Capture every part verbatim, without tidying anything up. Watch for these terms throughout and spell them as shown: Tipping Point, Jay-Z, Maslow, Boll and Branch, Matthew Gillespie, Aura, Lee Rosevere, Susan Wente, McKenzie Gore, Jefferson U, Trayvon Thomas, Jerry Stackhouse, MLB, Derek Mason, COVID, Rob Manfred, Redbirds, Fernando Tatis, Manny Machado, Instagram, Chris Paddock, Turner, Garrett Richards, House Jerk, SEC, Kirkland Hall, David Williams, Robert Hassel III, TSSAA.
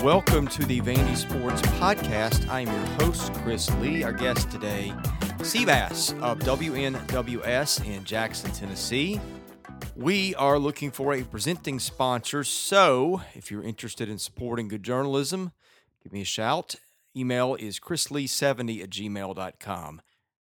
Welcome to the Vandy Sports Podcast. I'm your host, Chris Lee. Our guest today, Seabass of W N W S in Jackson, Tennessee. We are looking for a presenting sponsor, so if you're interested in supporting good journalism, give me a shout. Email is chris lee seventy at gmail dot com.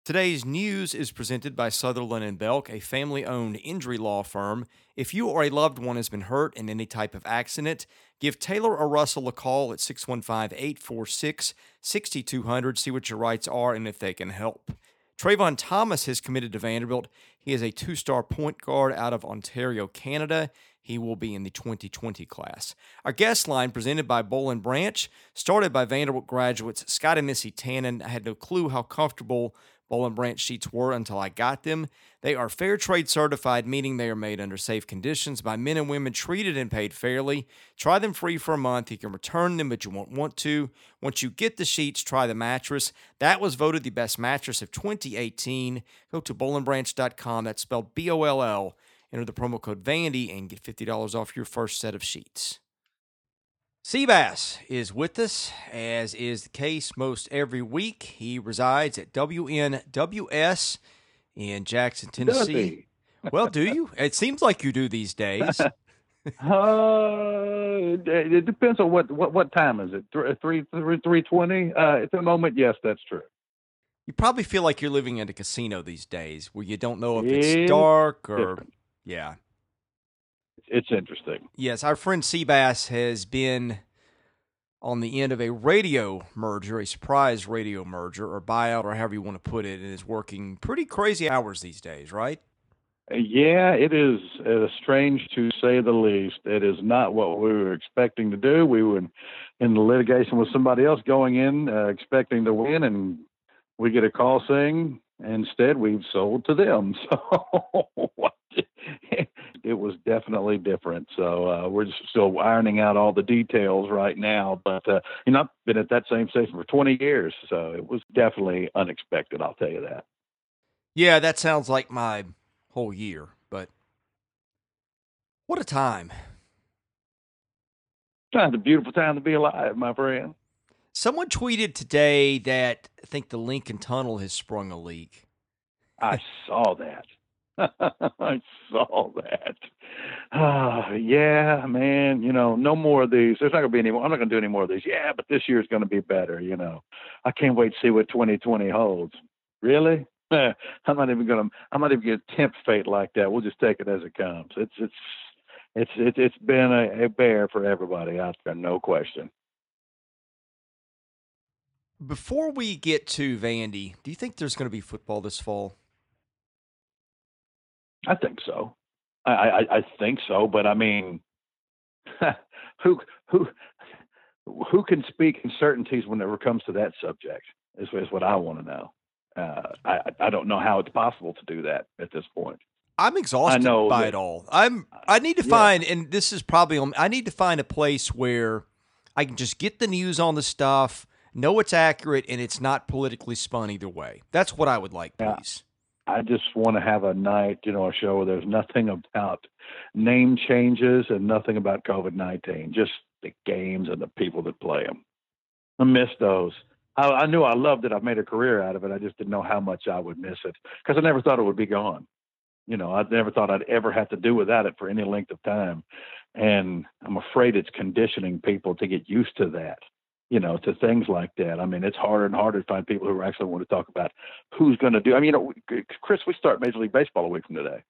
Today's news is presented by Sutherland and Belk, a family-owned injury law firm. If you or a loved one has been hurt in any type of accident, give Taylor or Russell a call at six one five, eight four six, six two zero zero. See what your rights are and if they can help. Trayvon Thomas has committed to Vanderbilt. He is a two-star point guard out of Ontario, Canada. He will be in the twenty twenty class. Our guest line, presented by Boll and Branch, started by Vanderbilt graduates Scott and Missy Tannen. I had no clue how comfortable Boll and Branch sheets were until I got them. They are fair trade certified, meaning they are made under safe conditions by men and women treated and paid fairly. Try them free for a month. You can return them, but you won't want to. Once you get the sheets, try the mattress. That was voted the best mattress of twenty eighteen. Go to boll and branch dot com. That's spelled B O L L. Enter the promo code Vandy and get fifty dollars off your first set of sheets. Seabass is with us, as is the case most every week. He resides at W N W S in Jackson, Tennessee. Well, do you? It seems like you do these days. uh, it depends on what, what, what time is it? three twenty? Uh, at the moment, yes, that's true. You probably feel like you're living in a casino these days where you don't know if it's, it's dark or... different. Yeah. It's interesting. Yes, our friend Seabass has been on the end of a radio merger, a surprise radio merger, or buyout, or however you want to put it, and is working pretty crazy hours these days, right? Yeah, it is uh, strange to say the least. It is not what we were expecting to do. We were in the litigation with somebody else going in, uh, expecting to win, and we get a call saying, instead, we've sold to them. So it was definitely different. So uh, we're just still ironing out all the details right now. But, uh, you know, I've been at that same station for twenty years. So it was definitely unexpected, I'll tell you that. Yeah, that sounds like my whole year. But what a time. It's a beautiful time to be alive, my friend. Someone tweeted today that I think the Lincoln Tunnel has sprung a leak. I saw that. I saw that. Uh, yeah, man, you know, no more of these. There's not going to be any more. I'm not going to do any more of these. Yeah, but this year's going to be better, you know. I can't wait to see what twenty twenty holds. Really? I'm not even going to I'm not even going to tempt fate like that. We'll just take it as it comes. It's it's it's it's, it's been a, a bear for everybody out there, no question. Before we get to Vandy, do you think there's going to be football this fall? I think so. I, I, I think so, but I mean, who who who can speak in certainties whenever it comes to that subject? Is, is what I want to know. Uh, I I don't know how it's possible to do that at this point. I'm exhausted I know by that, it all. I'm I need to yeah. find, and this is probably on, I need to find a place where I can just get the news on the stuff, know it's accurate, and it's not politically spun either way. That's what I would like, please. Yeah. I just want to have a night, you know, a show where there's nothing about name changes and nothing about COVID nineteen, just the games and the people that play them. I miss those. I, I knew I loved it. I made a career out of it. I just didn't know how much I would miss it because I never thought it would be gone. You know, I never thought I'd ever have to do without it for any length of time. And I'm afraid it's conditioning people to get used to that, you know, to things like that. I mean, it's harder and harder to find people who actually want to talk about who's going to do. I mean, you know, Chris, we start Major League Baseball a week from today.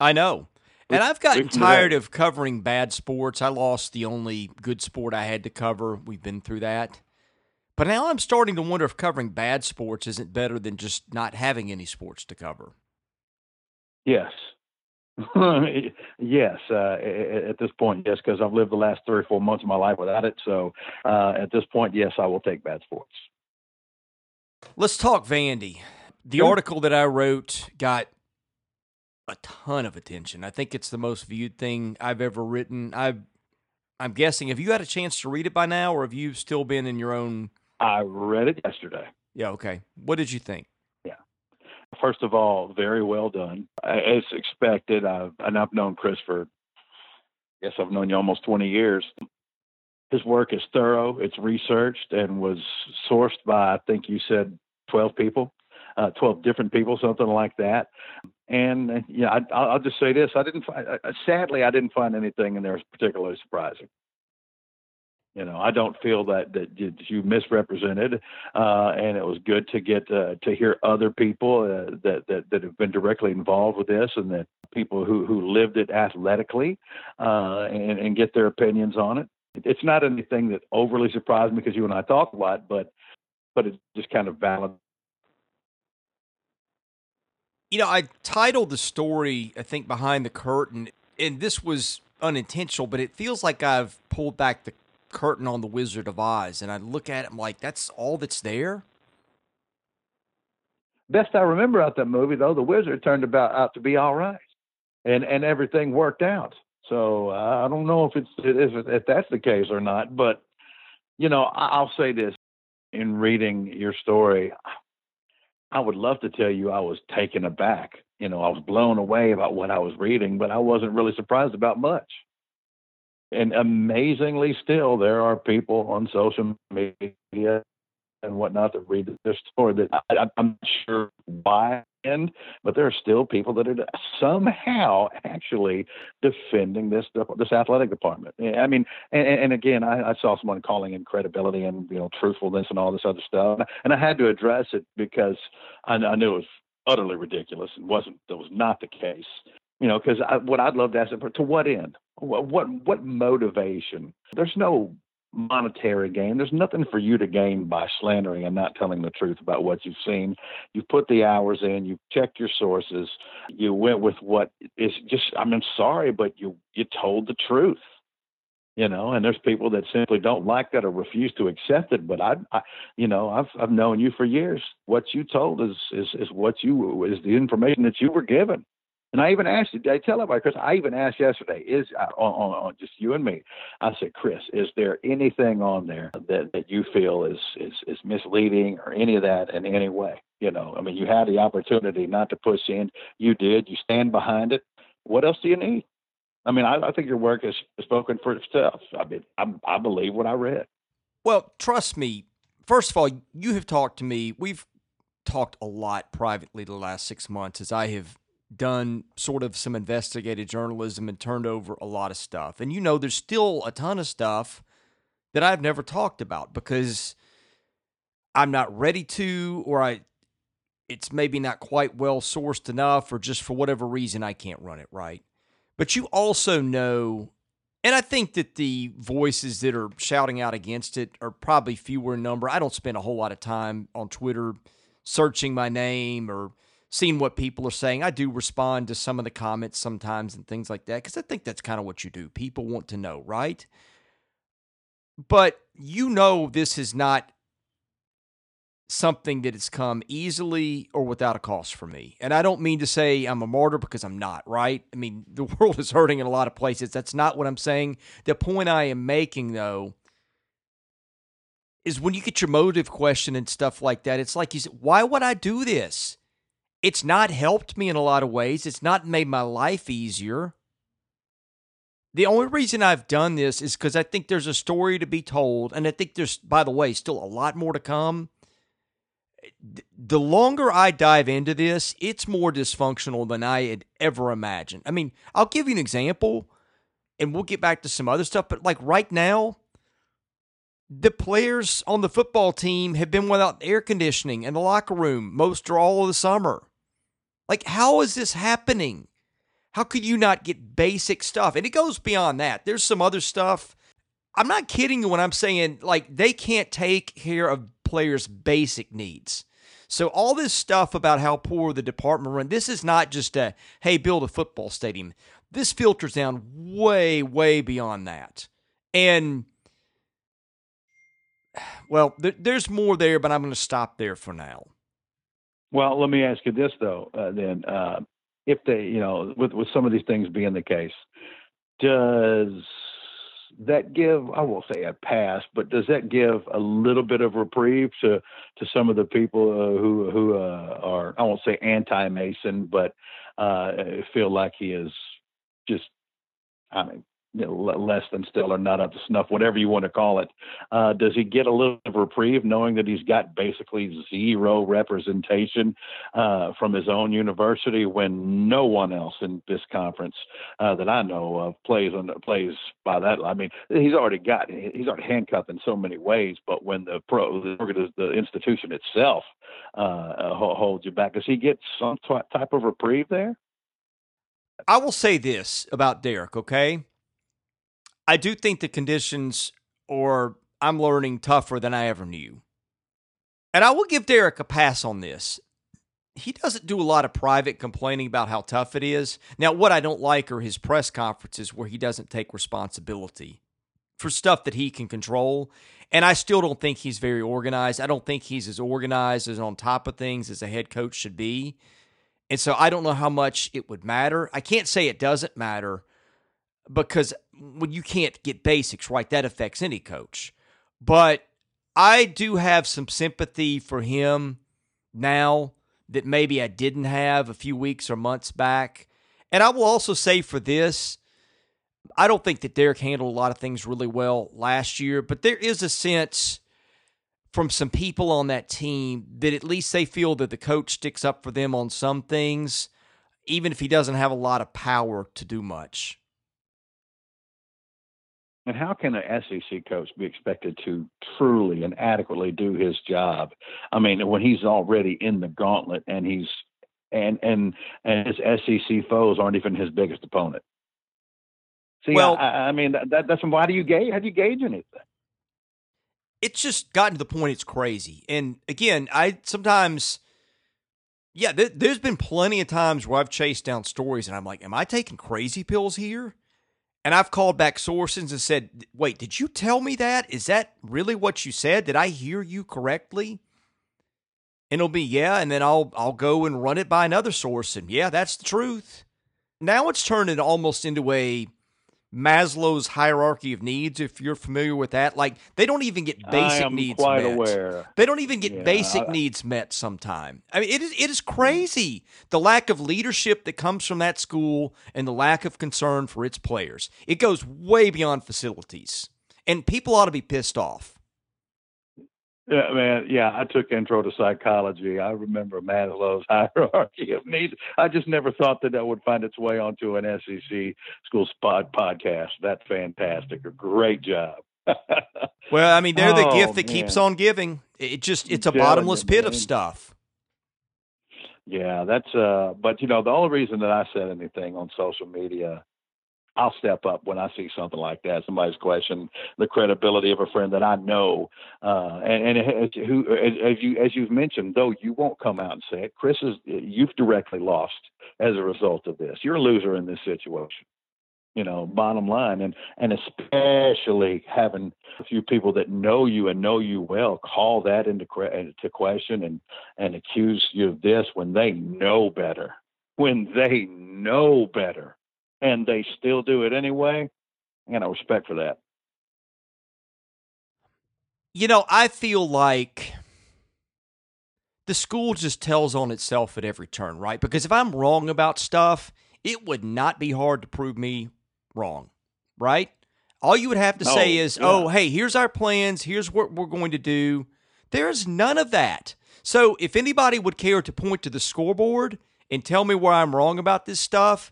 I know. And I've gotten tired of covering bad sports. I lost the only good sport I had to cover. We've been through that. But now I'm starting to wonder if covering bad sports isn't better than just not having any sports to cover. Yes. yes, uh, at this point, yes, because I've lived the last three or four months of my life without it. So uh, at this point, yes, I will take bad sports. Let's talk Vandy. The sure. article that I wrote got a ton of attention. I think it's the most viewed thing I've ever written. I've I'm guessing, have you had a chance to read it by now, or have you still been in your own? I read it yesterday. Yeah, okay. What did you think? Yeah. First of all, very well done. As expected, I've, and I've known Chris for, I guess I've known you almost twenty years. His work is thorough, it's researched, and was sourced by, I think you said, twelve people, uh, twelve different people, something like that. And yeah, I, I'll just say this: I didn't find, uh, sadly, I didn't find anything in there particularly surprising. You know, I don't feel that that you misrepresented, uh, and it was good to get uh, to hear other people uh, that that that have been directly involved with this, and that people who who lived it athletically, uh, and, and get their opinions on it. It's not anything that overly surprised me because you and I talk a lot, but but it just kind of validated. You know, I titled the story, I think, Behind the Curtain, and this was unintentional, but it feels like I've pulled back the curtain on The Wizard of Oz, and I look at it, I'm like, that's all that's there? Best I remember out that movie, though, the wizard turned about out to be all right, and and everything worked out. So uh, I don't know if it's if, if that's the case or not, but, you know, I'll say this. In reading your story, I would love to tell you I was taken aback. You know, I was blown away about what I was reading, but I wasn't really surprised about much. And amazingly still, there are people on social media and whatnot that read this story that I, I'm not sure why, and, but there are still people that are somehow actually defending this this athletic department. I mean, and, and again, I, I saw someone calling in credibility and, you know, truthfulness and all this other stuff, and I had to address it because I, I knew it was utterly ridiculous and wasn't that was not the case. You know, because what I'd love to ask, to what end? What what, what motivation? There's no monetary gain. There's nothing for you to gain by slandering and not telling the truth about what you've seen. You put the hours in, you checked your sources, you went with what is just, I mean, sorry, but you, you told the truth, you know, and there's people that simply don't like that or refuse to accept it. But I, I you know, I've, I've known you for years. What you told is, is, is what you, is the information that you were given. And I even asked you, did I tell everybody, Chris, I even asked yesterday, is on, on, on just you and me, I said, Chris, is there anything on there that, that you feel is, is, is misleading or any of that in any way? You know, I mean, you had the opportunity not to push in. You did. You stand behind it. What else do you need? I mean, I, I think your work has spoken for itself. I mean, I, I believe what I read. Well, trust me. First of all, you have talked to me. We've talked a lot privately the last six months as I have done sort of some investigative journalism and turned over a lot of stuff. And, you know, there's still a ton of stuff that I've never talked about because I'm not ready to, or I, it's maybe not quite well sourced enough, or just for whatever reason, I can't run it right. But you also know, and I think that the voices that are shouting out against it are probably fewer in number. I don't spend a whole lot of time on Twitter searching my name or seeing what people are saying. I do respond to some of the comments sometimes and things like that, because I think that's kind of what you do. People want to know, right? But you know this is not something that has come easily or without a cost for me. And I don't mean to say I'm a martyr, because I'm not, right? I mean, the world is hurting in a lot of places. That's not what I'm saying. The point I am making, though, is when you get your motive question and stuff like that, it's like, you say, why would I do this? It's not helped me in a lot of ways. It's not made my life easier. The only reason I've done this is because I think there's a story to be told, and I think there's, by the way, still a lot more to come. The longer I dive into this, it's more dysfunctional than I had ever imagined. I mean, I'll give you an example, and we'll get back to some other stuff, but like right now, the players on the football team have been without air conditioning in the locker room most or all of the summer. Like, how is this happening? How could you not get basic stuff? And it goes beyond that. There's some other stuff. I'm not kidding you when I'm saying, like, they can't take care of players' basic needs. So all this stuff about how poor the department run, this is not just a, hey, build a football stadium. This filters down way, way beyond that. And well, th- there's more there, but I'm going to stop there for now. Well, let me ask you this, though, uh, then. Uh, if they, you know, with, with some of these things being the case, does that give, I won't say a pass, but does that give a little bit of reprieve to, to some of the people uh, who, who uh, are, I won't say anti-Mason, but uh, feel like he is just, I mean, you know, less than stellar, not up to snuff, whatever you want to call it. Uh, does he get a little bit of reprieve knowing that he's got basically zero representation uh, from his own university when no one else in this conference uh, that I know of plays on plays by that? I mean, he's already got he's already handcuffed in so many ways. But when the pro the, the institution itself uh, holds you back, does he get some t- type of reprieve there? I will say this about Derek. Okay. I do think the conditions are, I'm learning, tougher than I ever knew. And I will give Derek a pass on this. He doesn't do a lot of private complaining about how tough it is. Now, what I don't like are his press conferences where he doesn't take responsibility for stuff that he can control. And I still don't think he's very organized. I don't think he's as organized as on top of things as a head coach should be. And so I don't know how much it would matter. I can't say it doesn't matter, because well, you can't get basics right. That affects any coach. But I do have some sympathy for him now that maybe I didn't have a few weeks or months back. And I will also say for this, I don't think that Derek handled a lot of things really well last year, but there is a sense from some people on that team that at least they feel that the coach sticks up for them on some things, even if he doesn't have a lot of power to do much. And how can an S E C coach be expected to truly and adequately do his job? I mean, when he's already in the gauntlet and he's and and, and his S E C foes aren't even his biggest opponent. See, well, I, I mean, that, that's why do you gauge? How do you gauge anything? It's just gotten to the point it's crazy. And again, I sometimes, yeah, th- there's been plenty of times where I've chased down stories and I'm like, am I taking crazy pills here? And I've called back sources and said, wait, did you tell me that? Is that really what you said? Did I hear you correctly? And it'll be, yeah, and then I'll I'll go and run it by another source, and yeah, that's the truth. Now it's turning almost into a Maslow's hierarchy of needs, if you're familiar with that. Like, they don't even get basic I am needs quite met. Aware. They don't even get yeah, basic I... needs met sometime. I mean, it is, it is crazy, the lack of leadership that comes from that school and the lack of concern for its players. It goes way beyond facilities, and people ought to be pissed off. Yeah, man. Yeah, I took intro to psychology. I remember Maslow's hierarchy of needs. I just never thought that that would find its way onto an S E C school spot podcast. That's fantastic. A great job. Well, I mean, they're the oh, gift that man. keeps on giving. It just, it's a Telling bottomless pit man. of stuff. Yeah, that's, uh, but you know, the only reason that I said anything on social media, I'll step up when I see something like that. Somebody's questioned the credibility of a friend that I know. Uh, and, and who, as you, as you've mentioned, though, you won't come out and say it, Chris is, you've directly lost as a result of this. You're a loser in this situation, you know, bottom line. And, and especially having a few people that know you and know you well, call that into to question and, and accuse you of this when they know better, when they know better. And they still do it anyway, and I respect for that. You know, I feel like the school just tells on itself at every turn, right? Because if I'm wrong about stuff, it would not be hard to prove me wrong, right? All you would have to no, say is, yeah. oh, hey, here's our plans, here's what we're going to do. There's none of that. So if anybody would care to point to the scoreboard and tell me where I'm wrong about this stuff,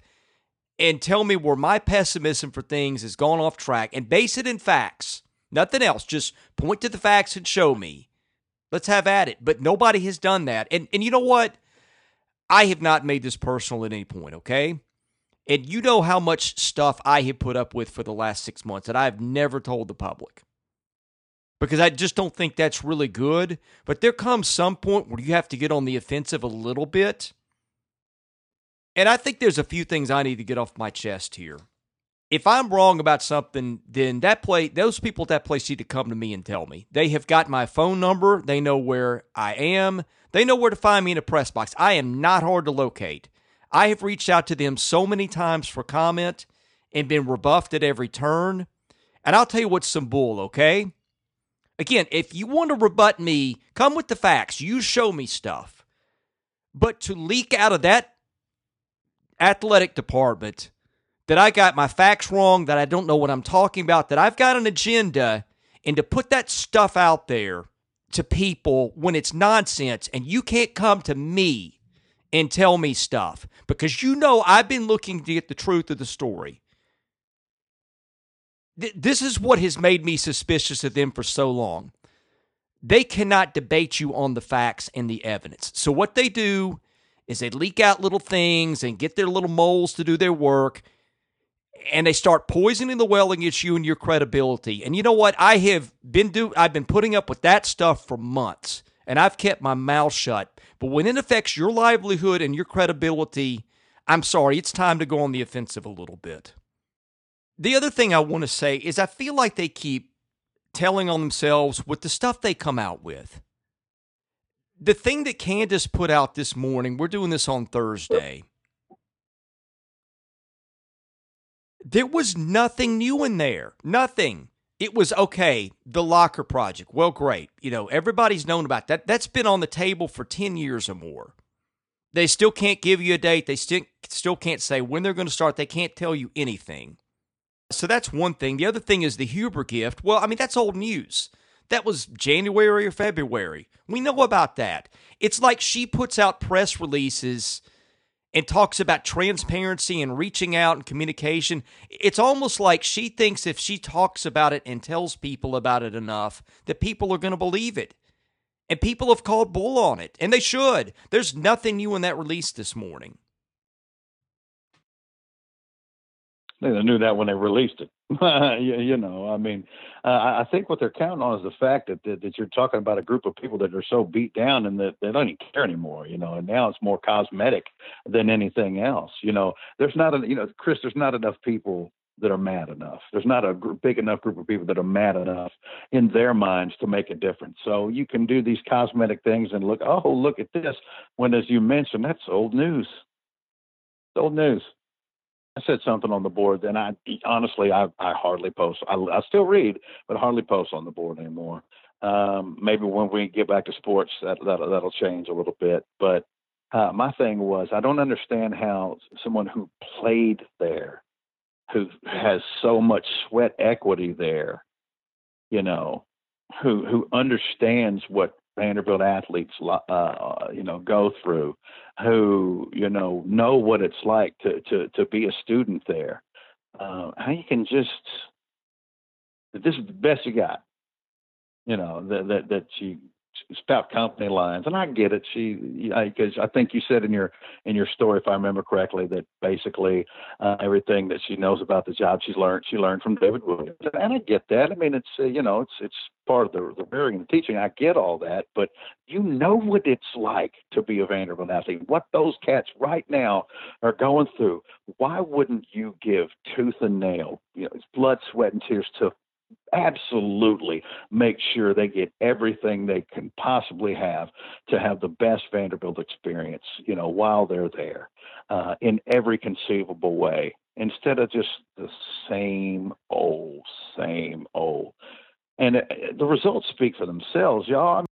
and tell me where my pessimism for things has gone off track, and base it in facts, nothing else. Just point to the facts and show me. Let's have at it. But nobody has done that. And and you know what? I have not made this personal at any point, okay? And you know how much stuff I have put up with for the last six months that I have never told the public, because I just don't think that's really good. But there comes some point where you have to get on the offensive a little bit. And I think there's a few things I need to get off my chest here. If I'm wrong about something, then that place, those people at that place need to come to me and tell me. They have got my phone number. They know where I am. They know where to find me in a press box. I am not hard to locate. I have reached out to them so many times for comment and been rebuffed at every turn. And I'll tell you what's some bull, okay? Again, if you want to rebut me, come with the facts. You show me stuff. But to leak out of that athletic department that I got my facts wrong, that I don't know what I'm talking about, that I've got an agenda, and to put that stuff out there to people when it's nonsense, and you can't come to me and tell me stuff, because you know I've been looking to get the truth of the story. Th- this is what has made me suspicious of them for so long. They cannot debate you on the facts and the evidence. So what they do is they leak out little things and get their little moles to do their work, and they start poisoning the well against you and your credibility. And you know what? I have been do I've been putting up with that stuff for months, and I've kept my mouth shut. But when it affects your livelihood and your credibility, I'm sorry, it's time to go on the offensive a little bit. The other thing I want to say is I feel like they keep telling on themselves with the stuff they come out with. The thing that Candace put out this morning, we're doing this on Thursday. There was nothing new in there. Nothing. It was, okay, the locker project. Well, great. You know, everybody's known about that. That's been on the table for ten years or more. They still can't give you a date. They still, still can't say when they're going to start. They can't tell you anything. So that's one thing. The other thing is the Huber gift. Well, I mean, that's old news. That was January or February. We know about that. It's like she puts out press releases and talks about transparency and reaching out and communication. It's almost like she thinks if she talks about it and tells people about it enough, that people are going to believe it. And people have called bull on it, and they should. There's nothing new in that release this morning. They knew that when they released it. you, you know, I mean, uh, I think what they're counting on is the fact that, that that you're talking about a group of people that are so beat down and that they don't even care anymore, you know, and now it's more cosmetic than anything else. You know, there's not, a, you know, Chris, there's not enough people that are mad enough. There's not a gr- big enough group of people that are mad enough in their minds to make a difference. So you can do these cosmetic things and look, oh, look at this. When, as you mentioned, that's old news. It's old news. I said something on the board, and I honestly, I, I hardly post. I, I still read, but hardly post on the board anymore. Um, maybe when we get back to sports, that, that, that'll change a little bit. But uh, my thing was, I don't understand how someone who played there, who has so much sweat equity there, you know, who who understands what Vanderbilt athletes, uh, you know, go through, who, you know, know what it's like to, to, to be a student there. Uh, how you can just, this is the best you got, you know, that, that, that you spout company lines. And I get it. She, I, cause I think you said in your, in your story, if I remember correctly, that basically uh, everything that she knows about the job she's learned, she learned from David Williams. And I get that. I mean, it's, uh, you know, it's, it's part of the, the rearing and teaching. I get all that, but you know what it's like to be a Vanderbilt athlete, what those cats right now are going through. Why wouldn't you give tooth and nail, you know, it's blood, sweat, and tears to absolutely make sure they get everything they can possibly have to have the best Vanderbilt experience, you know, while they're there, uh, in every conceivable way, instead of just the same old, same old. And uh, the results speak for themselves, y'all. I mean,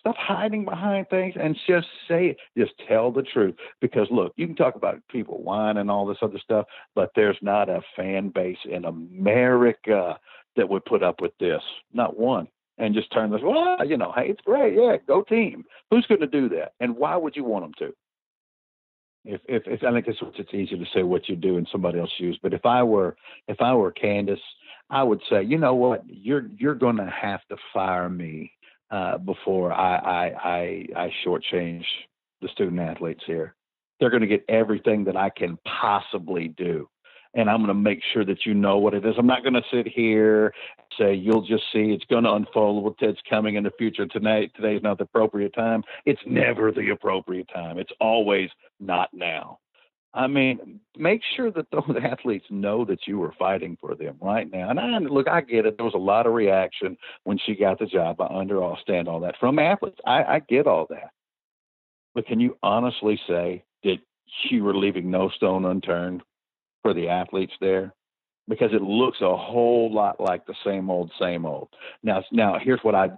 stop hiding behind things and just say it. Just tell the truth. Because, look, you can talk about people whining and all this other stuff, but there's not a fan base in America that would put up with this. Not one. And just turn this, well, you know, hey, it's great. Yeah, go team. Who's going to do that? And why would you want them to? If, if, if I think it's, it's easy to say what you do in somebody else's shoes. But if I were, if I were Candace, I would say, you know what, you're, you're going to have to fire me uh, before I, I, I, I shortchange the student athletes here. They're going to get everything that I can possibly do. And I'm going to make sure that you know what it is. I'm not going to sit here and say, you'll just see it's going to unfold. It's coming in the future. Tonight, today's not the appropriate time. It's never the appropriate time. It's always not now. I mean, make sure that those athletes know that you were fighting for them right now. And I, look, I get it. There was a lot of reaction when she got the job. I understand all that from athletes. I, I get all that. But can you honestly say that you were leaving no stone unturned for the athletes there? because it looks a whole lot like the same old, same old. Now, now here's what I,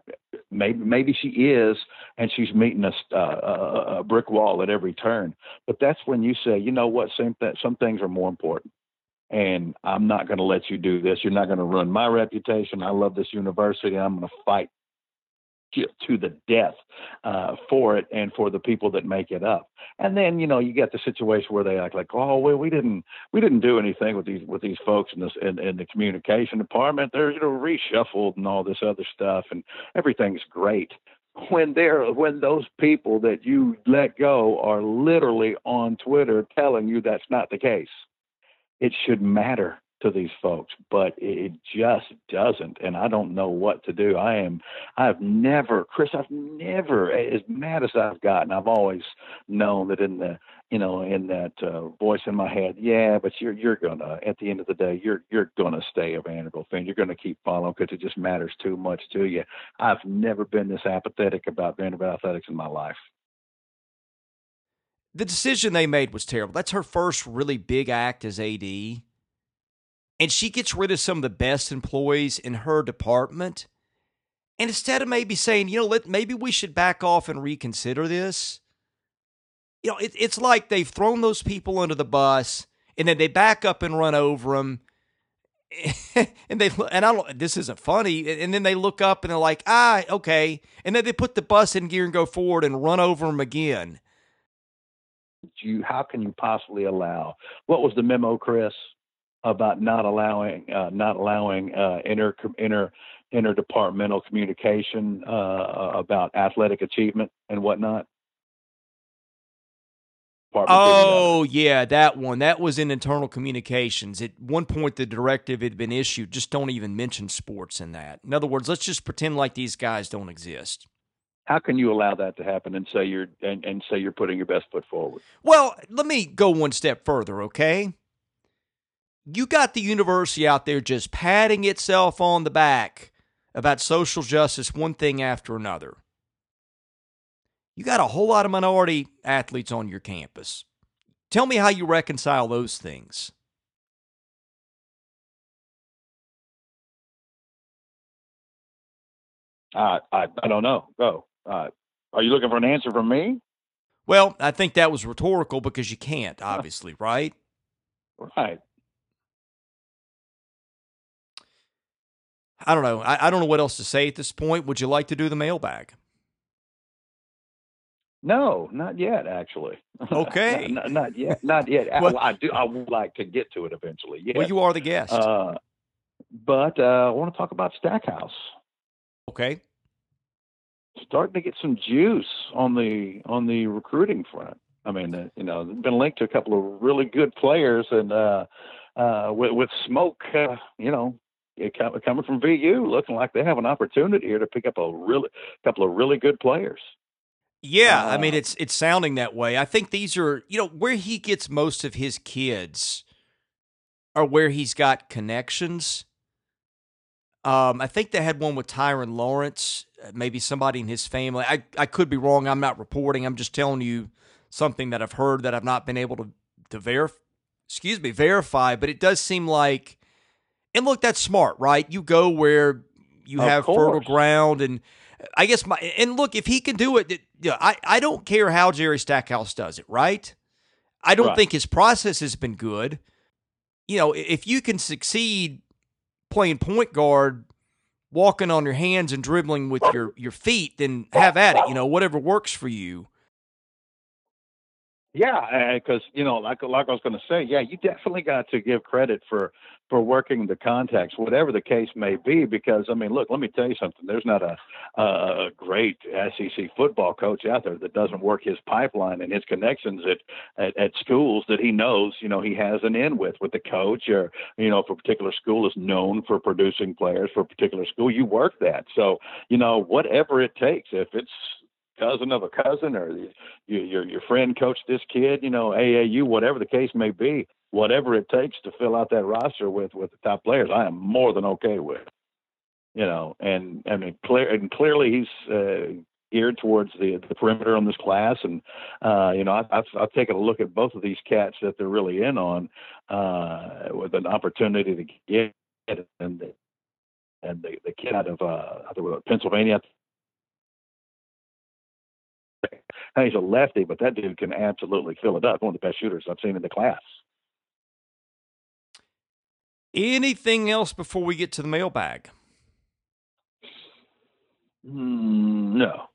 maybe, maybe she is, and she's meeting a, uh, a brick wall at every turn, but that's when you say, you know what, same th- some things are more important, and I'm not going to let you do this. You're not going to ruin my reputation. I love this university. I'm going to fight to the death uh, for it and for the people that make it up. And then, you know, you get the situation where they act like, oh, well, we didn't, we didn't do anything with these, with these folks in this, in, in the communication department. They're, you know, reshuffled and all this other stuff, and everything's great. When they're, when those people that you let go are literally on Twitter telling you that's not the case, it should matter to these folks, but it just doesn't. And I don't know what to do. I am, I've never, Chris, I've never, as mad as I've gotten, I've always known that in the, you know, in that uh, voice in my head, yeah, but you're, you're gonna, at the end of the day, you're, you're gonna stay a Vanderbilt fan. You're gonna keep following because it just matters too much to you. I've never been this apathetic about Vanderbilt athletics in my life. The decision they made was terrible. That's her first really big act as A D. And she gets rid of some of the best employees in her department. And instead of maybe saying, you know, let, maybe we should back off and reconsider this. You know, it, it's like they've thrown those people under the bus, and then they back up and run over them. and they and I don't. This isn't funny. And then they look up and they're like, ah, okay. And then they put the bus in gear and go forward and run over them again. You, how can you possibly allow? What was the memo, Chris? About not allowing uh, not allowing uh, inter inter interdepartmental communication uh, about athletic achievement and whatnot. Department oh yeah, that one that was in internal communications. At one point, the directive had been issued: just don't even mention sports in that. In other words, let's just pretend like these guys don't exist. How can you allow that to happen and say you're and, and say you're putting your best foot forward? Well, let me go one step further, okay? You got the university out there just patting itself on the back about social justice, one thing after another. You got a whole lot of minority athletes on your campus. Tell me how you reconcile those things. Uh, I I don't know. Go. Oh, uh, are you looking for an answer from me? Well, I think that was rhetorical because you can't, obviously, right? Right. I don't know. I, I don't know what else to say at this point. Would you like to do the mailbag? No, not yet, actually. Okay. not, not, not yet. Not yet. Well, I, I do. I would like to get to it eventually. Yes. Well, you are the guest. Uh, but uh, I want to talk about Stackhouse. Okay. Starting to get some juice on the on the recruiting front. I mean, uh, you know, been linked to a couple of really good players, and uh, uh, with, with smoke, uh, you know. It coming from V U, looking like they have an opportunity here to pick up a really couple of really good players. Yeah, uh, I mean, it's it's sounding that way. I think these are, you know, where he gets most of his kids are where he's got connections. Um, I think they had one with Tyron Lawrence, maybe somebody in his family. I, I could be wrong. I'm not reporting. I'm just telling you something that I've heard that I've not been able to, to verify, excuse me, verify, but it does seem like. And look, that's smart, right? You go where you of have course. fertile ground, and I guess my and look, if he can do it, it you know, I I don't care how Jerry Stackhouse does it, right? I don't right. think his process has been good. You know, if you can succeed playing point guard, walking on your hands and dribbling with your your feet, then have at it. You know, whatever works for you. Yeah, because, you know, like, like I was going to say, yeah, you definitely got to give credit for, for working the contacts, whatever the case may be, because, I mean, look, let me tell you something. There's not a, a great S E C football coach out there that doesn't work his pipeline and his connections at, at, at schools that he knows, you know, he has an in with, with the coach or, you know, if a particular school is known for producing players for a particular school, you work that. So, you know, whatever it takes, if it's cousin of a cousin or your, your, your friend coached this kid, you know, A A U, whatever the case may be, whatever it takes to fill out that roster with, with the top players, I am more than okay with, you know, and I mean, clear and clearly he's, uh, geared towards the, the perimeter on this class. And, uh, you know, I, I've, I've taken a look at both of these cats that they're really in on uh, with an opportunity to get it. And, and the, the kid out of uh, Pennsylvania, now he's a lefty, but that dude can absolutely fill it up. One of the best shooters I've seen in the class. Anything else before we get to the mailbag? Mm, no.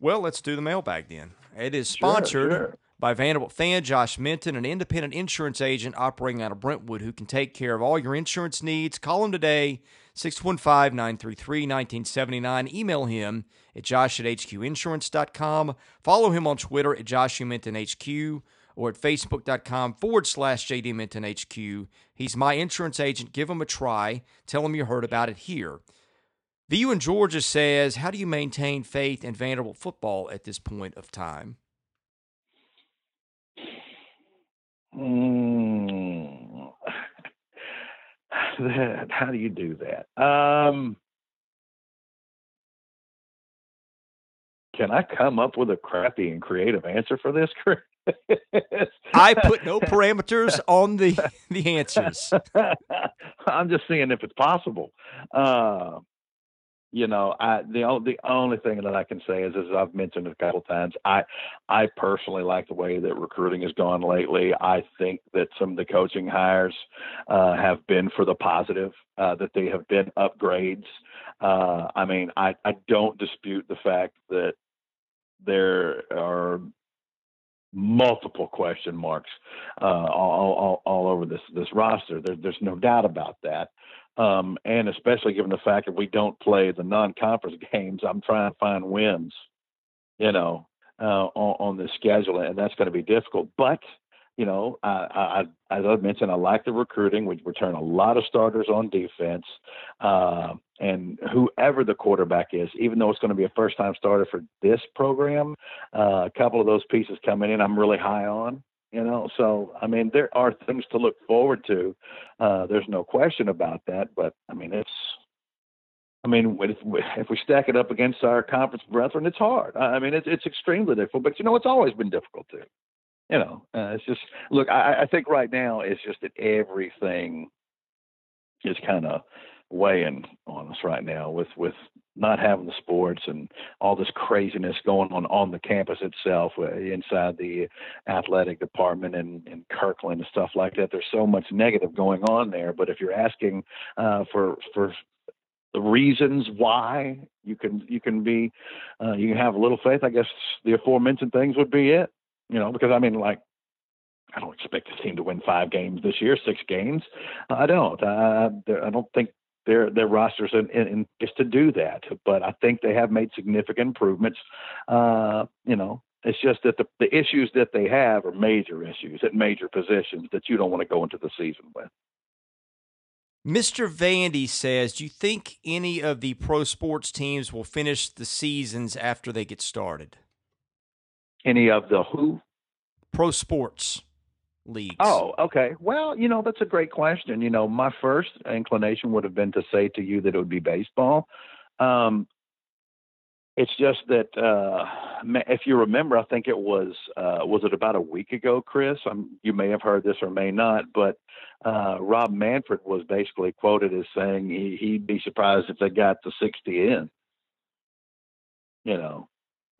Well, let's do the mailbag then. It is sponsored sure, sure. by Vanderbilt fan Josh Minton, an independent insurance agent operating out of Brentwood who can take care of all your insurance needs. Call him today, six one five, nine three three, one nine seven nine. Email him at josh at h q insurance dot com. Follow him on Twitter at josh minton h q or at facebook.com forward slash jdmintonhq. He's my insurance agent. Give him a try. Tell him you heard about it here. V U in Georgia says, how do you maintain faith in Vanderbilt football at this point of time? Mm. How do you do that? Um, can I come up with a crappy and creative answer for this, Chris? I put no parameters on the, the answers. I'm just seeing if it's possible. Uh, You know, I the the only thing that I can say is, as I've mentioned a couple times, I I personally like the way that recruiting has gone lately. I think that some of the coaching hires uh, have been for the positive, uh, that they have been upgrades. Uh, I mean, I, I don't dispute the fact that there are multiple question marks uh, all, all all over this this roster. There, there's no doubt about that. Um, and especially given the fact that we don't play the non-conference games, I'm trying to find wins, you know, uh, on, on this schedule, and that's going to be difficult. But, you know, I, I, as I mentioned, I like the recruiting. We return a lot of starters on defense, uh, and whoever the quarterback is, even though it's going to be a first-time starter for this program, uh, a couple of those pieces coming in I'm really high on. You know, so, I mean, there are things to look forward to. Uh, there's no question about that. But, I mean, it's, I mean, if, if we stack it up against our conference brethren, it's hard. I mean, it's, it's extremely difficult. But, you know, it's always been difficult, too. You know, uh, it's just, look, I, I think right now it's just that everything is kind of weighing on us right now with, with not having the sports and all this craziness going on on the campus itself, uh, inside the athletic department and, and Kirkland and stuff like that. There's so much negative going on there. But if you're asking uh, for for the reasons why, you can you can be uh, you can have a little faith. I guess the aforementioned things would be it. You know, because I mean, like, I don't expect this team to win five games this year, six games. I don't. I, I don't think. Their their rosters in, in, in just to do that, but I think they have made significant improvements. Uh, you know, it's just that the, the issues that they have are major issues at major positions that you don't want to go into the season with. Mister Vandy says, do you think any of the pro sports teams will finish the seasons after they get started? Any of the who? Pro sports leagues. Oh, okay. Well, you know, that's a great question. You know, my first inclination would have been to say to you that it would be baseball. Um, it's just that uh, if you remember, I think it was, uh, was it about a week ago, Chris? I'm, you may have heard this or may not, but uh, Rob Manfred was basically quoted as saying he, he'd be surprised if they got to sixty in, you know.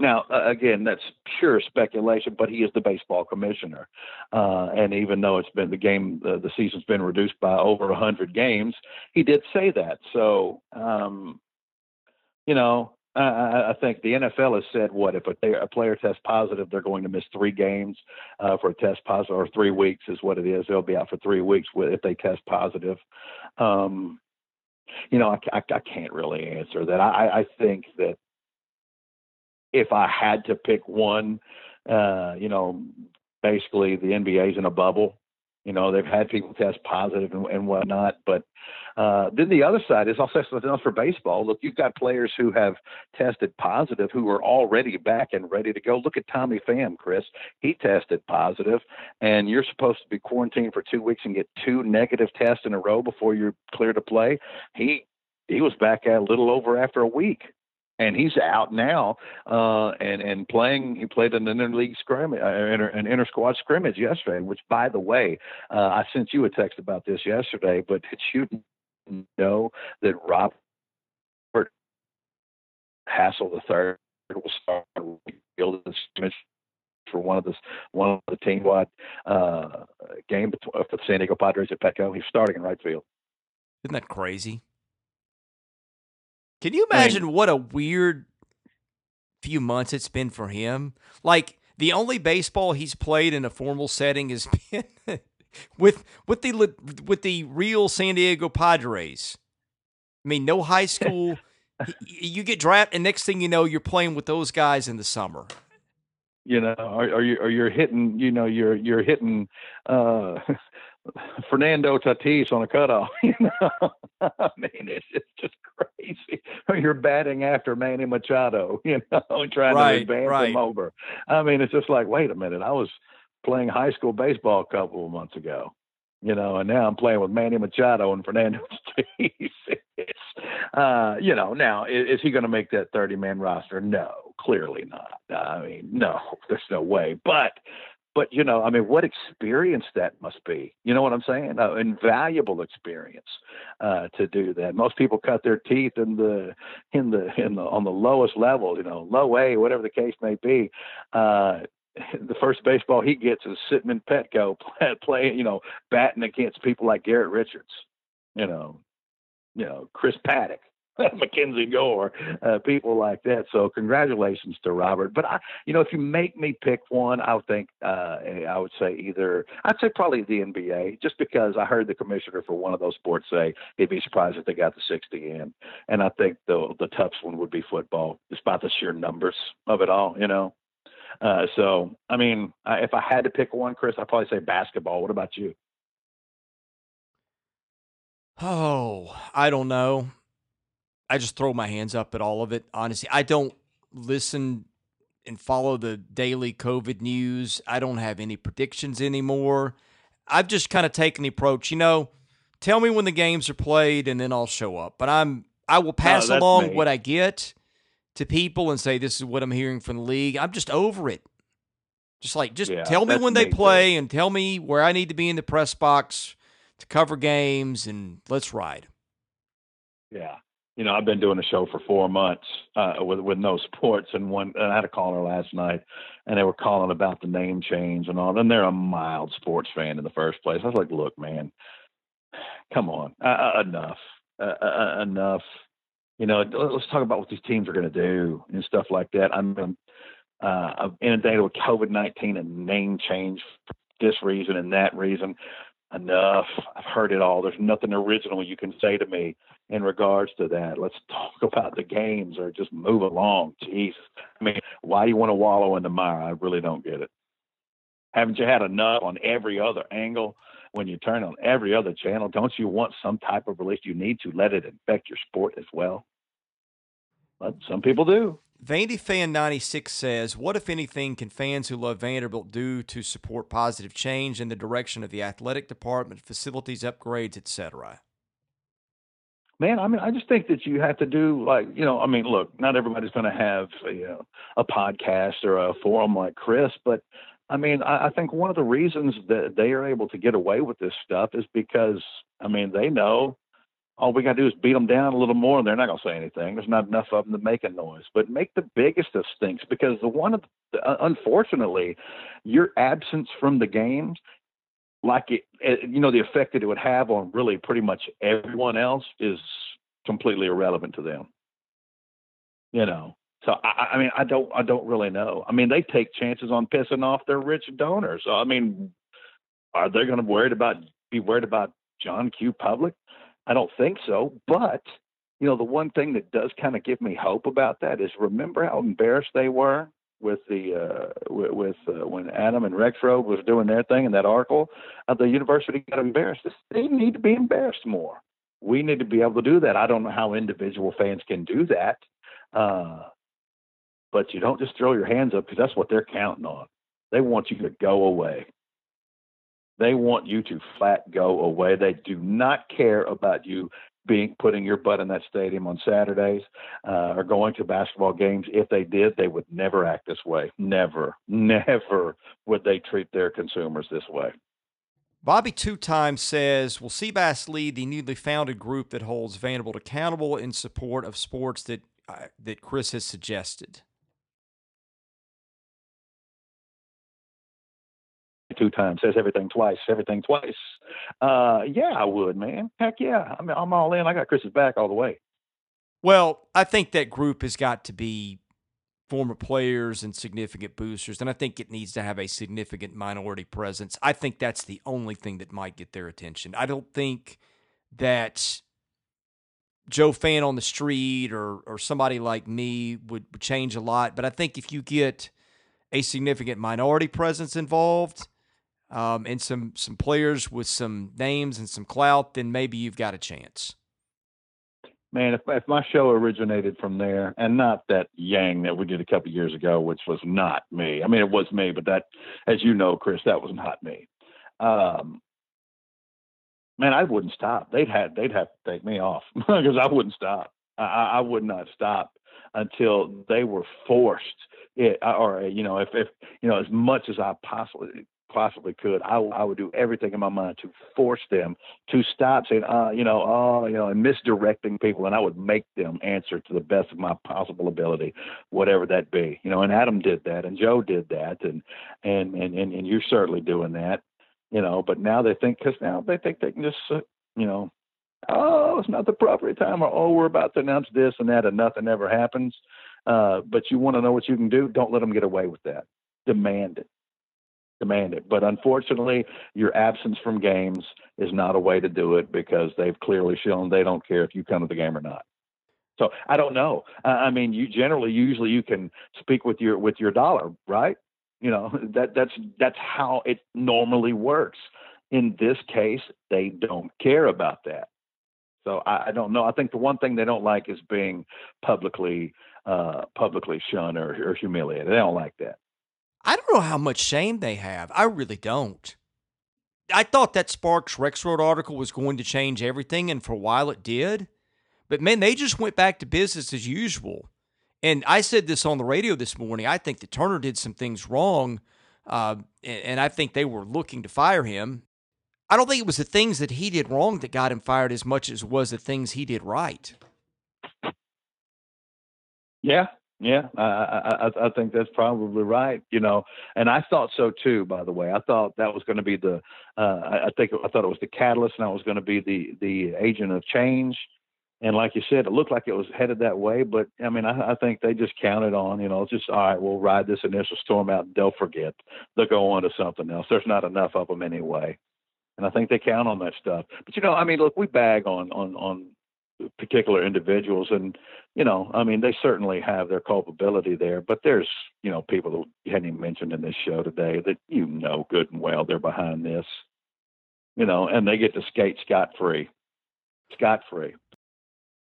Now, again, that's pure speculation, but he is the baseball commissioner. Uh, and even though it's been the game, the, the season's been reduced by over one hundred games, he did say that. So, um, you know, I, I think the N F L has said, what, if a, a player tests positive, they're going to miss three games uh, for a test positive, or three weeks is what it is. They'll be out for three weeks if they test positive. Um, you know, I, I, I can't really answer that. I, I think that, if I had to pick one, uh, you know, basically the N B A's in a bubble. You know, they've had people test positive and, and whatnot. But uh, then the other side is, I'll say something else for baseball. Look, you've got players who have tested positive who are already back and ready to go. Look at Tommy Pham, Chris. He tested positive, and you're supposed to be quarantined for two weeks and get two negative tests in a row before you're clear to play. He, he was back at a little over after a week. and he's out now, uh, and and playing. He played an interleague scrimmage, uh, inter, an inter squad scrimmage yesterday. Which, by the way, uh, I sent you a text about this yesterday. But did you know that Robert Hassel the third will start fielding scrimmage for one of the one of the team wide uh, game for the San Diego Padres at Petco? He's starting in right field. Isn't that crazy? Can you imagine I mean, what a weird few months it's been for him? Like, the only baseball he's played in a formal setting has been with with the with the real San Diego Padres. I mean, no high school. You get drafted, and next thing you know, you're playing with those guys in the summer. You know, or, or you or you're hitting. You know, you're you're hitting. Uh, Fernando Tatis on a cutoff, you know. I mean, it's, it's just crazy. You're batting after Manny Machado, you know, trying right, to advance right. him over. I mean, it's just like, wait a minute, I was playing high school baseball a couple of months ago, you know, and now I'm playing with Manny Machado and Fernando Tatis. Uh, you know, now is, is he going to make that thirty-man roster? No, clearly not. I mean, no, there's no way. But But, you know, I mean, what experience that must be. You know what I'm saying? Uh, invaluable experience uh, to do that. Most people cut their teeth in the in the in the on the lowest level, you know, low A, whatever the case may be. Uh, the first baseball he gets is sitting in Petco playing, you know, batting against people like Garrett Richards, you know, you know, Chris Paddock, McKenzie Gore, uh, people like that. So congratulations to Robert. But I, you know, if you make me pick one, I would think uh, I would say either I'd say probably the N B A, just because I heard the commissioner for one of those sports say he'd be surprised if they got the sixty in, and I think the the toughest one would be football, despite the sheer numbers of it all. You know, uh, so I mean, if I had to pick one, Chris, I'd probably say basketball. What about you? Oh, I don't know. I just throw my hands up at all of it. Honestly, I don't listen and follow the daily COVID news. I don't have any predictions anymore. I've just kind of taken the approach, you know, tell me when the games are played and then I'll show up. But I'm, I will pass no, along me. what I get to people and say, this is what I'm hearing from the league. I'm just over it. Just like, just yeah, tell me when they me play too. and tell me where I need to be in the press box to cover games and let's ride. Yeah. You know, I've been doing a show for four months uh, with with no sports, and one and I had a caller last night, and they were calling about the name change and all. And they're a mild sports fan in the first place. I was like, look, man, come on, uh, enough, uh, uh, enough. You know, let's talk about what these teams are going to do and stuff like that. I'm uh, inundated with COVID nineteen and name change for this reason and that reason. Enough. I've heard it all. There's nothing original you can say to me in regards to that. Let's talk about the games or just move along. Jesus. I mean, why do you want to wallow in the mire? I really don't get it. Haven't you had enough on every other angle? When you turn on every other channel, don't you want some type of release? You need to let it affect your sport as well. But some people do. Vandy Fan ninety-six says, what, if anything, can fans who love Vanderbilt do to support positive change in the direction of the athletic department, facilities, upgrades, et cetera? Man, I mean, I just think that you have to do, like, you know, I mean, look, not everybody's going to have, you know, a podcast or a forum like Chris, but, I mean, I, I think one of the reasons that they are able to get away with this stuff is because, I mean, they know all we got to do is beat them down a little more, and they're not going to say anything. There's not enough of them to make a noise. But make the biggest of stinks, because the one, of the, uh, unfortunately, your absence from the games, like it, it, you know, the effect that it would have on really pretty much everyone else is completely irrelevant to them. You know, so I, I mean, I don't, I don't really know. I mean, they take chances on pissing off their rich donors. So I mean, are they going to worried about be worried about John Q. Public? I don't think so, but, you know, the one thing that does kind of give me hope about that is remember how embarrassed they were with the uh, with, with uh, when Adam and Rexroad was doing their thing in that article. Uh, the university got embarrassed. They need to be embarrassed more. We need to be able to do that. I don't know how individual fans can do that, uh, but you don't just throw your hands up, because that's what they're counting on. They want you to go away. They want you to flat go away. They do not care about you being putting your butt in that stadium on Saturdays uh, or going to basketball games. If they did, they would never act this way. Never, never would they treat their consumers this way. Bobby Two Times says, will C B A S lead the newly founded group that holds Vanderbilt accountable in support of sports that uh, that Chris has suggested? Two times says everything twice, everything twice. Uh, yeah, I would, man. Heck yeah. I mean, I'm all in. I got Chris's back all the way. Well, I think that group has got to be former players and significant boosters, and I think it needs to have a significant minority presence. I think that's the only thing that might get their attention. I don't think that Joe Fan on the street or or somebody like me would change a lot, but I think if you get a significant minority presence involved um, and some some players with some names and some clout, then maybe you've got a chance. Man, if, if my show originated from there, and not that yang that we did a couple of years ago, which was not me. I mean, it was me, but that, as you know, Chris, that was not me. Um, man, I wouldn't stop. They'd had, they'd have to take me off because I wouldn't stop. I, I would not stop until they were forced, it, or you know, if, if you know, as much as I possibly. possibly could, I, I would do everything in my mind to force them to stop saying, uh, you know, oh, you know, and misdirecting people. And I would make them answer to the best of my possible ability, whatever that be, you know, and Adam did that and Joe did that. And, and, and, and, and you're certainly doing that, you know, but now they think, cause now they think they can just, uh, you know, oh, it's not the appropriate time, or, oh, we're about to announce this and that, and nothing ever happens. Uh, but you want to know what you can do. Don't let them get away with that. Demand it. Demand it. But unfortunately, your absence from games is not a way to do it, because they've clearly shown they don't care if you come to the game or not. So I don't know. Uh, I mean, you generally, usually you can speak with your, with your dollar, right? You know, that that's, that's how it normally works. In this case, they don't care about that. So I, I don't know. I think the one thing they don't like is being publicly, uh, publicly shunned or, or humiliated. They don't like that. I don't know how much shame they have. I really don't. I thought that Sparks Rexroad article was going to change everything, and for a while it did. But, man, they just went back to business as usual. And I said this on the radio this morning. I think that Turner did some things wrong, uh, and I think they were looking to fire him. I don't think it was the things that he did wrong that got him fired as much as it was the things he did right. Yeah. Yeah, I, I, I think that's probably right, you know, and I thought so too, by the way. I thought that was going to be the, uh, I think, I thought it was the catalyst, and I was going to be the, the agent of change. And like you said, it looked like it was headed that way, but I mean, I, I think they just counted on, you know, just, all right, we'll ride this initial storm out, and they'll forget. They'll go on to something else. There's not enough of them anyway. And I think they count on that stuff. But, you know, I mean, look, we bag on, on, on, particular individuals, and you know, I mean, they certainly have their culpability there, but there's, you know, people that we hadn't even mentioned in this show today that, you know, good and well they're behind this, you know, and they get to skate scot-free scot-free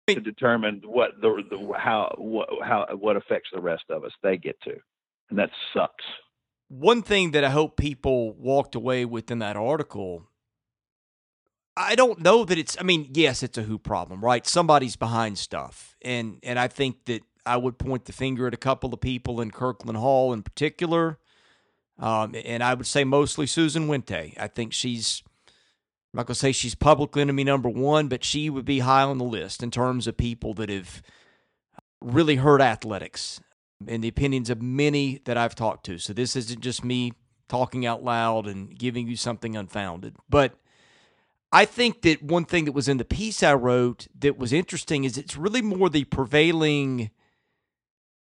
to determine what the, the how what how what affects the rest of us. They get to, and that sucks. One thing that I hope people walked away with in that article, I don't know that it's, I mean, yes, it's a who problem, right? Somebody's behind stuff. And and I think that I would point the finger at a couple of people in Kirkland Hall in particular. Um, and I would say mostly Susan Wente. I think she's, I'm not going to say she's public enemy number one, but she would be high on the list in terms of people that have really hurt athletics, and the opinions of many that I've talked to. So this isn't just me talking out loud and giving you something unfounded. But I think that one thing that was in the piece I wrote that was interesting is it's really more the prevailing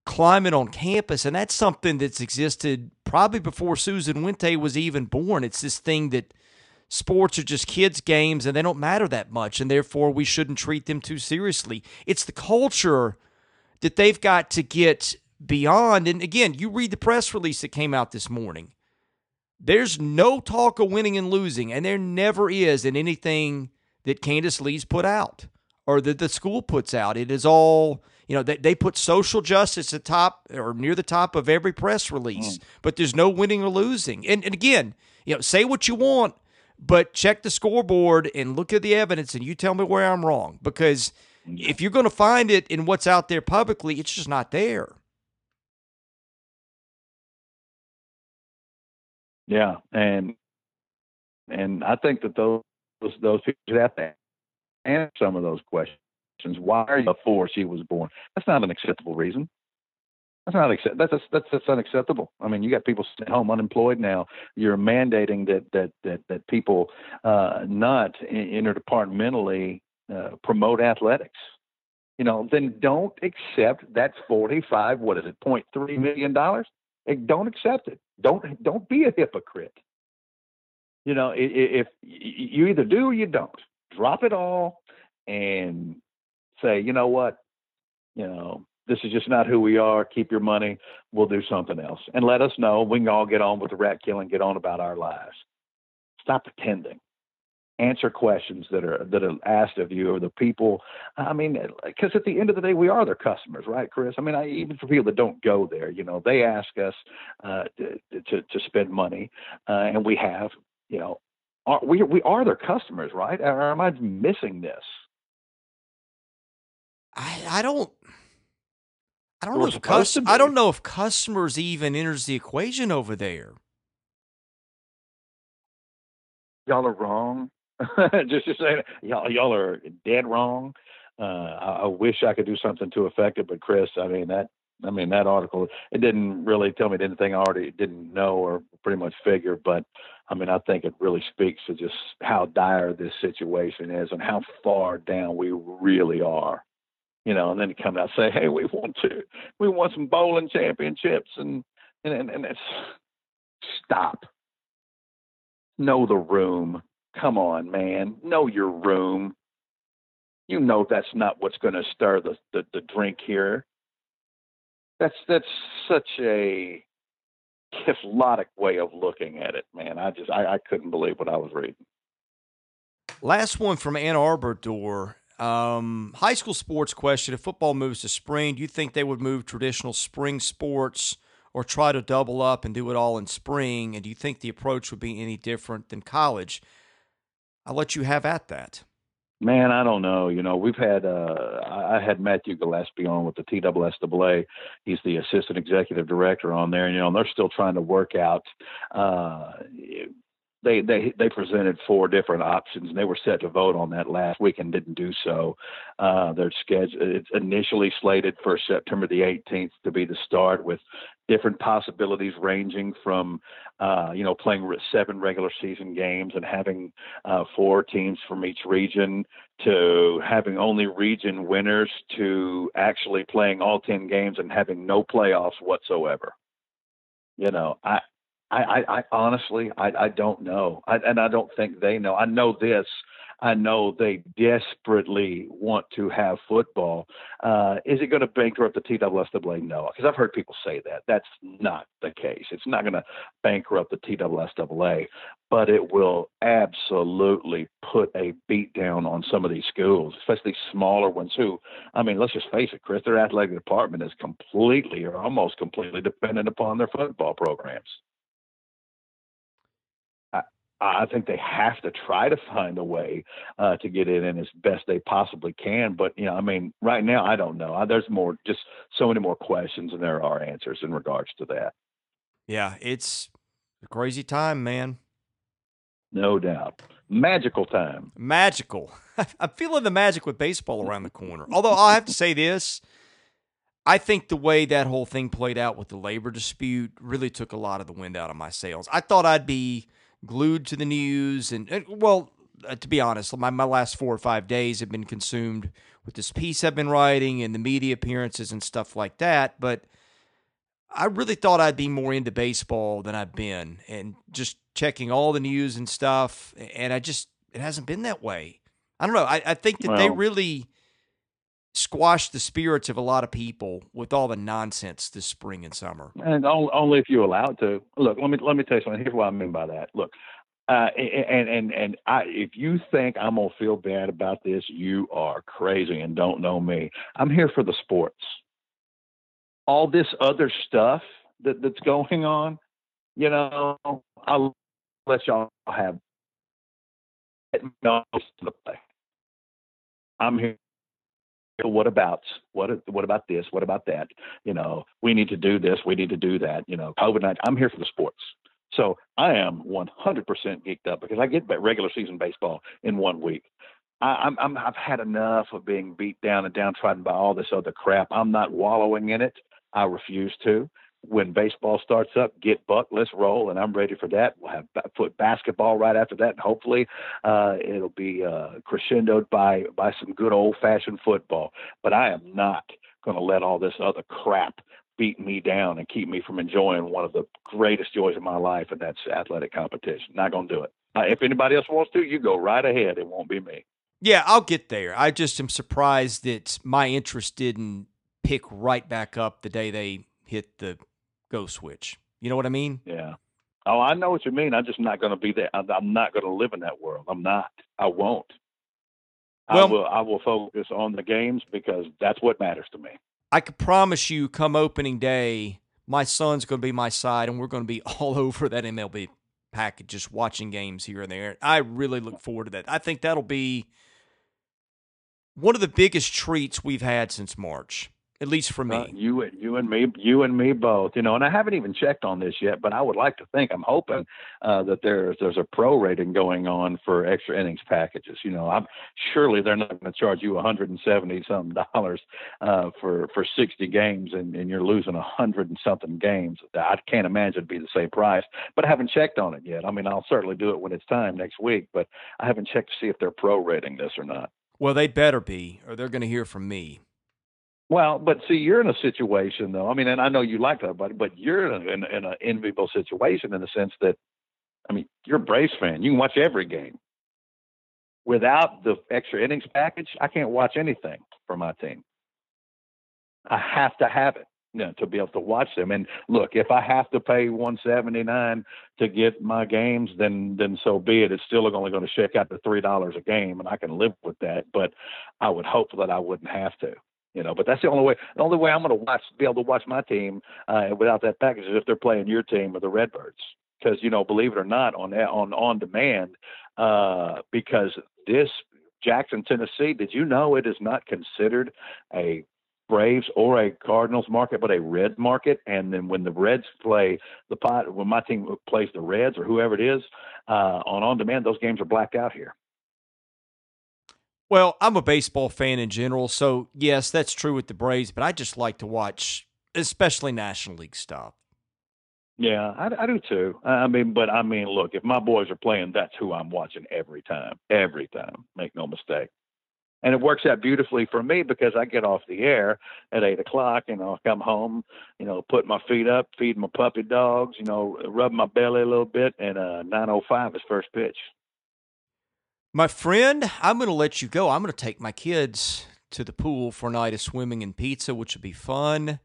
climate on campus, and that's something that's existed probably before Susan Wente was even born. It's this thing that sports are just kids' games, and they don't matter that much, and therefore we shouldn't treat them too seriously. It's the culture that they've got to get beyond. And again, you read the press release that came out this morning. There's no talk of winning and losing, and there never is in anything that Candace Lee's put out or that the school puts out. It is all, you know, they, they put social justice at top or near the top of every press release, mm. but there's no winning or losing. And, and again, you know, say what you want, But check the scoreboard and look at the evidence, and you tell me where I'm wrong. Because if you're going to find it in what's out there publicly, it's just not there. Yeah, and and I think that those those people should have to answer some of those questions. Why are you before she was born? That's not an acceptable reason. That's not accept. That's, that's that's unacceptable. I mean, you got people at home unemployed now. You're mandating that that that that people uh, not interdepartmentally uh, promote athletics. You know, then don't accept that forty-five. What is it? zero point three million dollars. Don't accept it. Don't don't be a hypocrite. You know, if, if you either do or you don't, drop it all and say, you know what, you know. This is just not who we are. Keep your money. We'll do something else. And let us know. We can all get on with the rat killing, get on about our lives. Stop pretending. Answer questions that are that are asked of you or the people. I mean, because at the end of the day, we are their customers, right, Chris? I mean, I, even for people that don't go there, you know, they ask us uh, to, to to spend money, uh, and we have, you know, are, we we are their customers, right? Or am I missing this? I I don't. I don't, know if cus- I don't know if customers even enters the equation over there. Y'all are wrong. just just saying, y'all y'all are dead wrong. Uh, I, I wish I could do something to affect it, but Chris, I mean that. I mean that article. It didn't really tell me anything I already didn't know or pretty much figure. But I mean, I think it really speaks to just how dire this situation is and how far down we really are. You know, and then come out and say, hey, we want to, we want some bowling championships and, and, and it's stop. Know the room. Come on, man. Know your room. You know, that's not what's going to stir the, the, the drink here. That's, that's such a Kiflotic way of looking at it, man. I just, I, I couldn't believe what I was reading. Last one from Ann Arbor Door. Um, high school sports question. If football moves to spring, do you think they would move traditional spring sports or try to double up and do it all in spring? And do you think the approach would be any different than college? I'll let you have at that. Man, I don't know. You know, we've had, uh, I had Matthew Gillespie on with the T S S A A. He's the assistant executive director on there. And, you know, and they're still trying to work out, uh, They, they they presented four different options, and they were set to vote on that last week and didn't do so. Uh, their schedule, it's initially slated for September the eighteenth to be the start, with different possibilities ranging from, uh, you know, playing seven regular season games and having uh, four teams from each region to having only region winners to actually playing all ten games and having no playoffs whatsoever. You know, I. I, I, I honestly, I, I don't know. I, and I don't think they know. I know this. I know they desperately want to have football. Uh, is it going to bankrupt the T S S A A? No, because I've heard people say that. That's not the case. It's not going to bankrupt the T S S A A, but it will absolutely put a beat down on some of these schools, especially smaller ones who, I mean, let's just face it, Chris, their athletic department is completely or almost completely dependent upon their football programs. I think they have to try to find a way uh, to get it in as best they possibly can. But, you know, I mean, right now, I don't know. I, there's more, just so many more questions than there are answers in regards to that. Yeah, it's a crazy time, man. No doubt. Magical time. Magical. I'm feeling the magic with baseball around the corner. Although I'll have to say this. I think the way that whole thing played out with the labor dispute really took a lot of the wind out of my sails. I thought I'd be glued to the news, and, and well, uh, to be honest, my, my last four or five days have been consumed with this piece I've been writing and the media appearances and stuff like that, but I really thought I'd be more into baseball than I've been, and just checking all the news and stuff, and I just, it hasn't been that way. I don't know, I, I think that well, they really squashed the spirits of a lot of people with all the nonsense this spring and summer. And only if you allow it to. Look, let me let me tell you something. Here's what I mean by that. Look, uh, and and and I, if you think I'm gonna feel bad about this, you are crazy and don't know me. I'm here for the sports. All this other stuff that, that's going on, you know, I'll let y'all have most of the play. I'm here. What about, what, what about this? What about that? You know, we need to do this. We need to do that. You know, COVID nineteen, I'm here for the sports. So I am one hundred percent geeked up because I get back regular season baseball in one week. I, I'm, I'm, I've had enough of being beat down and downtrodden by all this other crap. I'm not wallowing in it. I refuse to. When baseball starts up, get bucked, let's roll, and I'm ready for that. We'll have put basketball right after that, and hopefully uh, it'll be uh, crescendoed by, by some good old-fashioned football. But I am not going to let all this other crap beat me down and keep me from enjoying one of the greatest joys of my life, and that's athletic competition. Not going to do it. Uh, if anybody else wants to, you go right ahead. It won't be me. Yeah, I'll get there. I just am surprised that my interest didn't pick right back up the day they hit the go switch. You know what I mean? Yeah. Oh, I know what you mean. I'm just not going to be there. I'm not going to live in that world. I'm not. I won't. Well, I will, I will focus on the games because that's what matters to me. I can promise you come opening day, my son's going to be my side, and we're going to be all over that M L B package, just watching games here and there. I really look forward to that. I think that'll be one of the biggest treats we've had since March. At least for me, uh, you and you and me, you and me both, you know, and I haven't even checked on this yet, but I would like to think, I'm hoping uh, that there's, there's a pro rating going on for extra innings packages. You know, I'm surely they're not going to charge you one hundred seventy something dollars uh, for, for sixty games and, and you're losing a hundred and something games. I can't imagine it'd be the same price, but I haven't checked on it yet. I mean, I'll certainly do it when it's time next week, but I haven't checked to see if they're pro rating this or not. Well, they better be, or they're going to hear from me. Well, but see, you're in a situation, though. I mean, and I know you like that, but, but you're in, in an enviable situation in the sense that, I mean, you're a Braves fan. You can watch every game. Without the extra innings package, I can't watch anything for my team. I have to have it, you know, to be able to watch them. And look, if I have to pay one hundred seventy-nine dollars to get my games, then then so be it. It's still only going to shake out to three dollars a game, and I can live with that. But I would hope that I wouldn't have to. You know, but that's the only way. The only way I'm going to watch, be able to watch my team uh, without that package is if they're playing your team or the Redbirds. Because you know, believe it or not, on on on demand. Uh, because this Jackson, Tennessee, did you know it is not considered a Braves or a Cardinals market, but a Red market? And then when the Reds play the pot, when my team plays the Reds or whoever it is uh, on on demand, those games are blacked out here. Well, I'm a baseball fan in general, so yes, that's true with the Braves, but I just like to watch, especially National League stuff. Yeah, I, I do too. I mean, but I mean, look, if my boys are playing, that's who I'm watching every time, every time. Make no mistake. And it works out beautifully for me because I get off the air at eight o'clock, you know, come home, you know, put my feet up, feed my puppy dogs, you know, rub my belly a little bit, and uh, nine oh five is first pitch. My friend, I'm going to let you go. I'm going to take my kids to the pool for a night of swimming and pizza, which will be fun.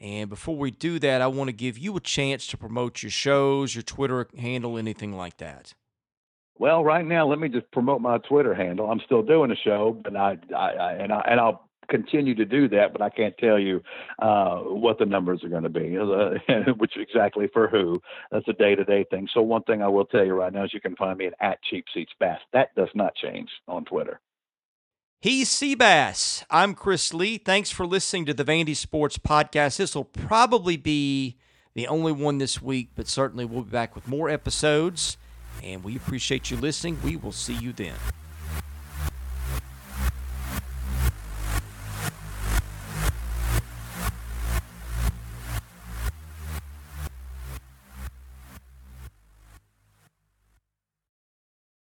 And before we do that, I want to give you a chance to promote your shows, your Twitter handle, anything like that. Well, right now, let me just promote my Twitter handle. I'm still doing a show, but I, I, I and I and I'll continue to do that, but I can't tell you uh, what the numbers are going to be, uh, which exactly for who. That's a day-to-day thing. So one thing I will tell you right now is you can find me at, at Cheap Seats Bass. That does not change on Twitter. He's Seabass. I'm Chris Lee. Thanks for listening to the Vandy Sports Podcast. This will probably be the only one this week, but certainly we'll be back with more episodes, and we appreciate you listening. We will see you then.